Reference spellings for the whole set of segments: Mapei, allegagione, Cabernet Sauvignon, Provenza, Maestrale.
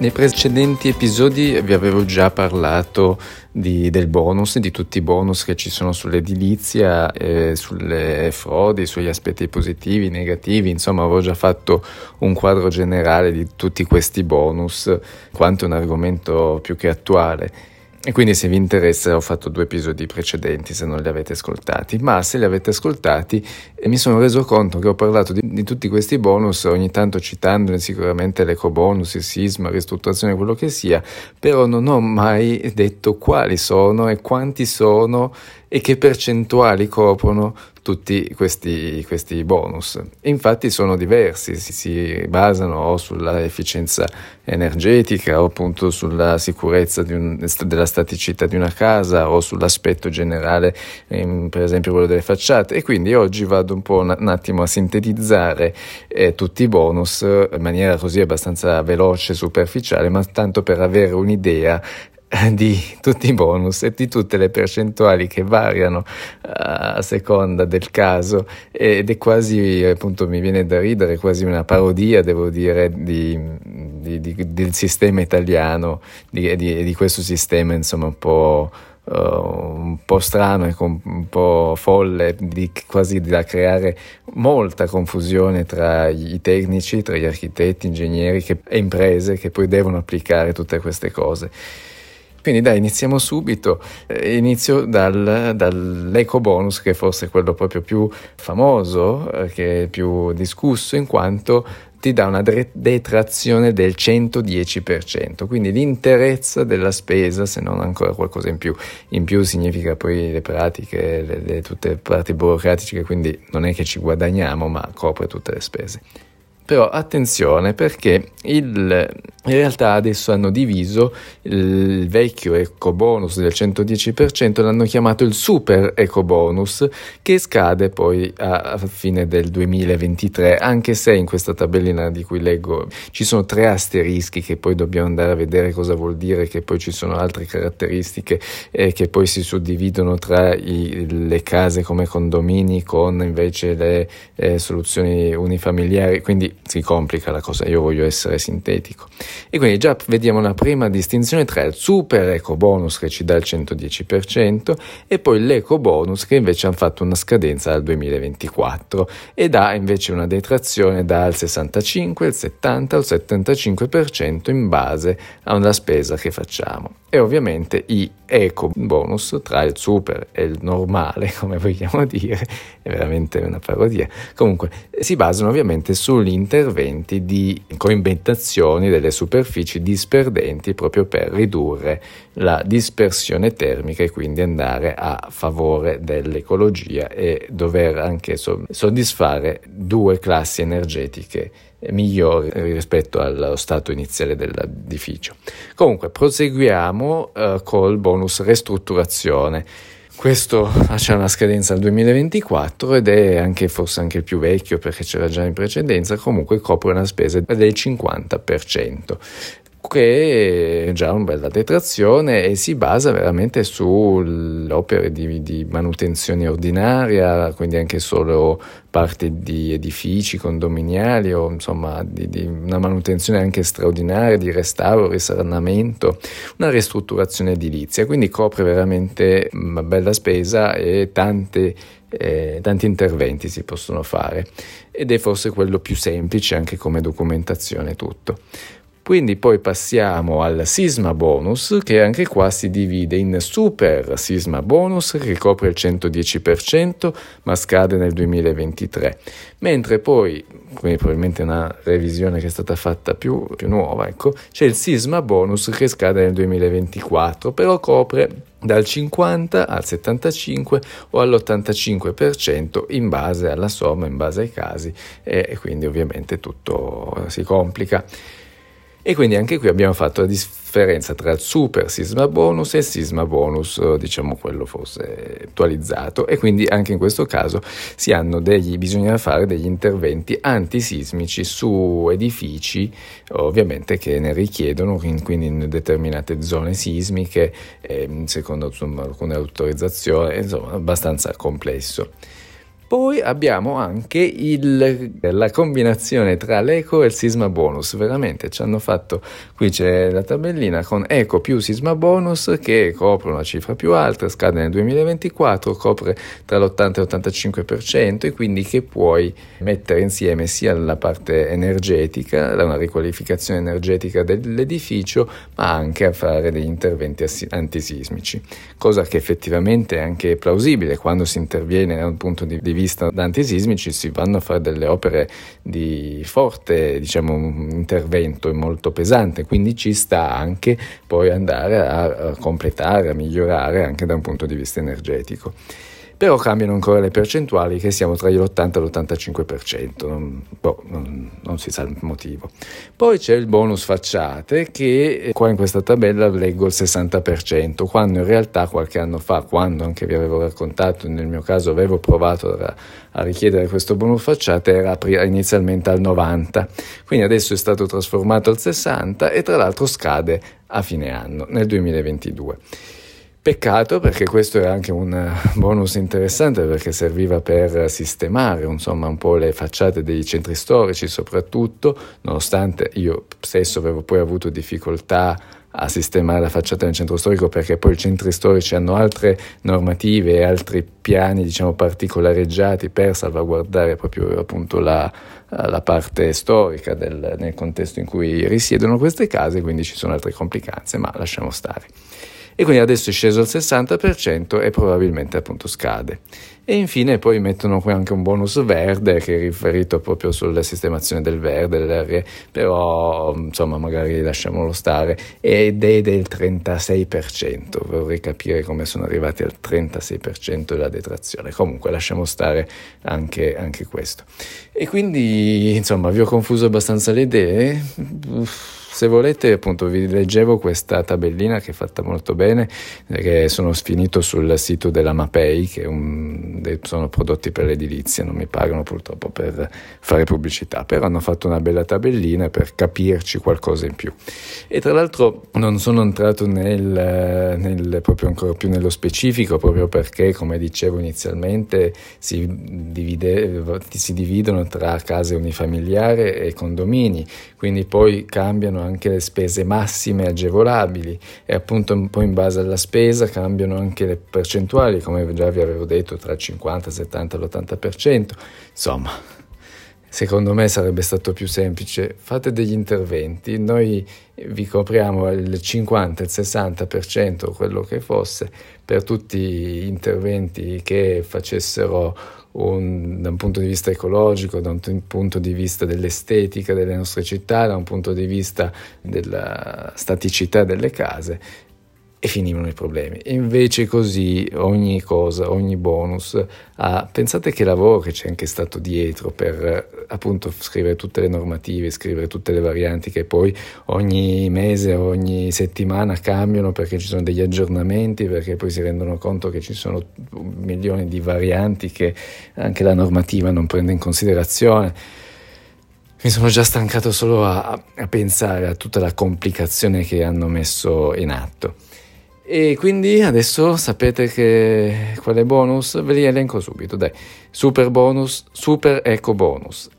Nei precedenti episodi vi avevo già parlato del bonus, di tutti i bonus che ci sono sull'edilizia, sulle frodi, sugli aspetti positivi, negativi, insomma avevo già fatto un quadro generale di tutti questi bonus, quanto un argomento più che attuale. E quindi se vi interessa ho fatto 2 episodi precedenti se non li avete ascoltati, ma se li avete ascoltati mi sono reso conto che ho parlato di tutti questi bonus, ogni tanto citandoli sicuramente l'ecobonus, il sisma, ristrutturazione, quello che sia, però non ho mai detto quali sono e quanti sono e che percentuali coprono tutti questi bonus. Infatti sono diversi, si basano o sulla efficienza energetica o appunto sulla sicurezza della staticità di una casa o sull'aspetto generale, per esempio quello delle facciate. E quindi oggi vado un po' un attimo a sintetizzare tutti i bonus in maniera così abbastanza veloce, superficiale, ma tanto per avere un'idea di tutti i bonus e di tutte le percentuali che variano a seconda del caso, ed è quasi, appunto, mi viene da ridere, quasi una parodia, devo dire, del sistema italiano, di questo sistema, insomma, un po' strano e un po' folle, quasi da creare molta confusione tra i tecnici, tra gli architetti, ingegneri e imprese che poi devono applicare tutte queste cose. Quindi dai, iniziamo subito, inizio dall'ecobonus, che forse è quello proprio più famoso, che è più discusso, in quanto ti dà una detrazione del 110%, quindi l'interezza della spesa, se non ancora qualcosa in più. In più significa poi le pratiche, tutte le parti burocratiche, quindi non è che ci guadagniamo, ma copre tutte le spese. Però attenzione, perché in realtà adesso hanno diviso il vecchio ecobonus del 110%, l'hanno chiamato il super ecobonus, che scade poi a fine del 2023, anche se in questa tabellina di cui leggo ci sono 3 asterischi che poi dobbiamo andare a vedere cosa vuol dire, che poi ci sono altre caratteristiche che poi si suddividono tra le case come condomini con invece le soluzioni unifamiliari, quindi si complica la cosa, io voglio essere sintetico. E quindi già vediamo una prima distinzione tra il super ecobonus che ci dà il 110% e poi l'ecobonus che invece hanno fatto una scadenza al 2024 e dà invece una detrazione dal 65, al 70, al 75% in base a una spesa che facciamo. E ovviamente i ecobonus tra il super e il normale, come vogliamo dire, è veramente una parodia, comunque si basano ovviamente sugli interventi di coibentazioni delle superfici disperdenti proprio per ridurre la dispersione termica e quindi andare a favore dell'ecologia e dover anche soddisfare 2 classi energetiche migliori rispetto allo stato iniziale dell'edificio. Comunque proseguiamo col bonus ristrutturazione. Questo c'è una scadenza al 2024 ed è forse anche il più vecchio perché c'era già in precedenza, comunque copre una spesa del 50%. Che è già una bella detrazione e si basa veramente sulle opere di manutenzione ordinaria, quindi anche solo parte di edifici condominiali o insomma di una manutenzione anche straordinaria, di restauro, risanamento, una ristrutturazione edilizia, quindi copre veramente una bella spesa e tanti interventi si possono fare ed è forse quello più semplice anche come documentazione tutto. Quindi poi passiamo al sisma bonus, che anche qua si divide in super sisma bonus che copre il 110% ma scade nel 2023, mentre poi, quindi probabilmente una revisione che è stata fatta più nuova, ecco, c'è il sisma bonus che scade nel 2024, però copre dal 50 al 75 o all'85% in base alla somma, in base ai casi e quindi ovviamente tutto si complica. E quindi anche qui abbiamo fatto la differenza tra il super sisma bonus e il sisma bonus, diciamo quello fosse attualizzato, e quindi anche in questo caso bisogna fare degli interventi antisismici su edifici ovviamente che ne richiedono, quindi in determinate zone sismiche, secondo insomma, alcune autorizzazioni, insomma abbastanza complesso. Poi abbiamo anche la combinazione tra l'eco e il sisma bonus, veramente ci hanno fatto, qui c'è la tabellina con eco più sisma bonus che copre una cifra più alta, scade nel 2024, copre tra l'80 e l'85% e quindi che puoi mettere insieme sia la parte energetica, una riqualificazione energetica dell'edificio, ma anche a fare degli interventi antisismici, cosa che effettivamente è anche plausibile quando si interviene da un punto di vista da antisismici, si vanno a fare delle opere di forte, diciamo, un intervento molto pesante, quindi ci sta anche poi andare a completare, a migliorare anche da un punto di vista energetico. Però cambiano ancora le percentuali, che siamo tra l'80 e l'85%, non si sa il motivo. Poi c'è il bonus facciate, che qua in questa tabella leggo il 60%, quando in realtà qualche anno fa, quando anche vi avevo raccontato, nel mio caso avevo provato a richiedere questo bonus facciate, era inizialmente al 90%, quindi adesso è stato trasformato al 60% e tra l'altro scade a fine anno, nel 2022. Peccato, perché questo era anche un bonus interessante, perché serviva per sistemare un po' le facciate dei centri storici soprattutto, nonostante io stesso avevo poi avuto difficoltà a sistemare la facciata nel centro storico, perché poi i centri storici hanno altre normative e altri piani, diciamo, particolareggiati per salvaguardare proprio appunto la parte storica nel contesto in cui risiedono queste case, quindi ci sono altre complicanze, ma lasciamo stare. E quindi adesso è sceso al 60% e probabilmente appunto scade. E infine poi mettono qui anche un bonus verde che è riferito proprio sulla sistemazione del verde, delle aree, però insomma magari lasciamolo stare, ed è del 36%, vorrei capire come sono arrivati al 36% della detrazione, comunque lasciamo stare anche questo. E quindi insomma vi ho confuso abbastanza le idee. Se volete appunto vi leggevo questa tabellina che è fatta molto bene, che sono finito sul sito della Mapei, che sono prodotti per l'edilizia, non mi pagano purtroppo per fare pubblicità, però hanno fatto una bella tabellina per capirci qualcosa in più. E tra l'altro non sono entrato proprio ancora più nello specifico, proprio perché come dicevo inizialmente si dividono tra case unifamiliari e condomini, quindi poi cambiano anche le spese massime agevolabili e appunto un po' in base alla spesa cambiano anche le percentuali, come già vi avevo detto, tra il 50, 70 e l'80%. Insomma, secondo me sarebbe stato più semplice, fate degli interventi, noi vi copriamo il 50, il 60%, quello che fosse, per tutti gli interventi che facessero da un punto di vista ecologico, da un punto di vista dell'estetica delle nostre città, da un punto di vista della staticità delle case, e finivano i problemi. Invece così ogni cosa, ogni bonus, pensate che lavoro che c'è anche stato dietro per appunto scrivere tutte le normative, scrivere tutte le varianti che poi ogni mese, ogni settimana cambiano, perché ci sono degli aggiornamenti, perché poi si rendono conto che ci sono milioni di varianti che anche la normativa non prende in considerazione. Mi sono già stancato solo a pensare a tutta la complicazione che hanno messo in atto. E quindi adesso sapete che quale bonus? Ve li elenco subito, dai. Super bonus, super eco bonus,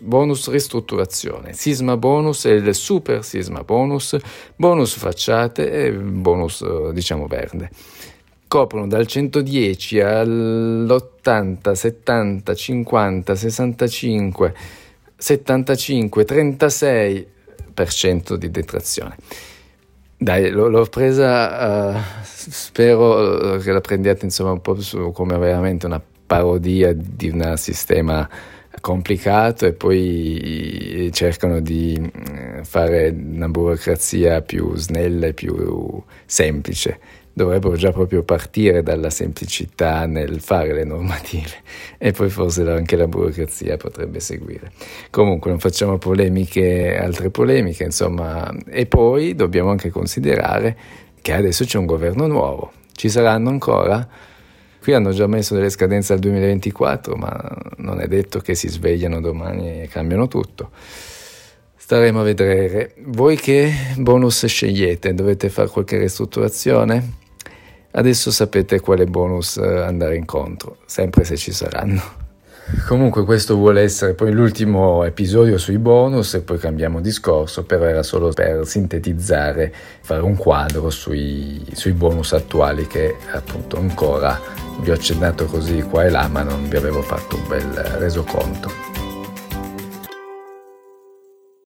bonus ristrutturazione, sisma bonus e il super sisma bonus, bonus facciate e bonus diciamo verde. Coprono dal 110 all'80, 70, 50, 65, 75, 36% di detrazione. Dai, l'ho presa, spero che la prendiate insomma un po' come veramente una parodia di un sistema complicato, e poi cercano di fare una burocrazia più snella e più semplice. Dovrebbero già proprio partire dalla semplicità nel fare le normative, e poi forse anche la burocrazia potrebbe seguire. Comunque non facciamo altre polemiche, insomma. E poi dobbiamo anche considerare che adesso c'è un governo nuovo. Ci saranno ancora? Qui hanno già messo delle scadenze al 2024, ma non è detto che si svegliano domani e cambiano tutto. Staremo a vedere. Voi che bonus scegliete? Dovete fare qualche ristrutturazione? Adesso sapete quale bonus andare incontro, sempre se ci saranno. Comunque questo vuole essere poi l'ultimo episodio sui bonus e poi cambiamo discorso, però era solo per sintetizzare, fare un quadro sui bonus attuali che appunto ancora vi ho accennato così qua e là, ma non vi avevo fatto un bel resoconto.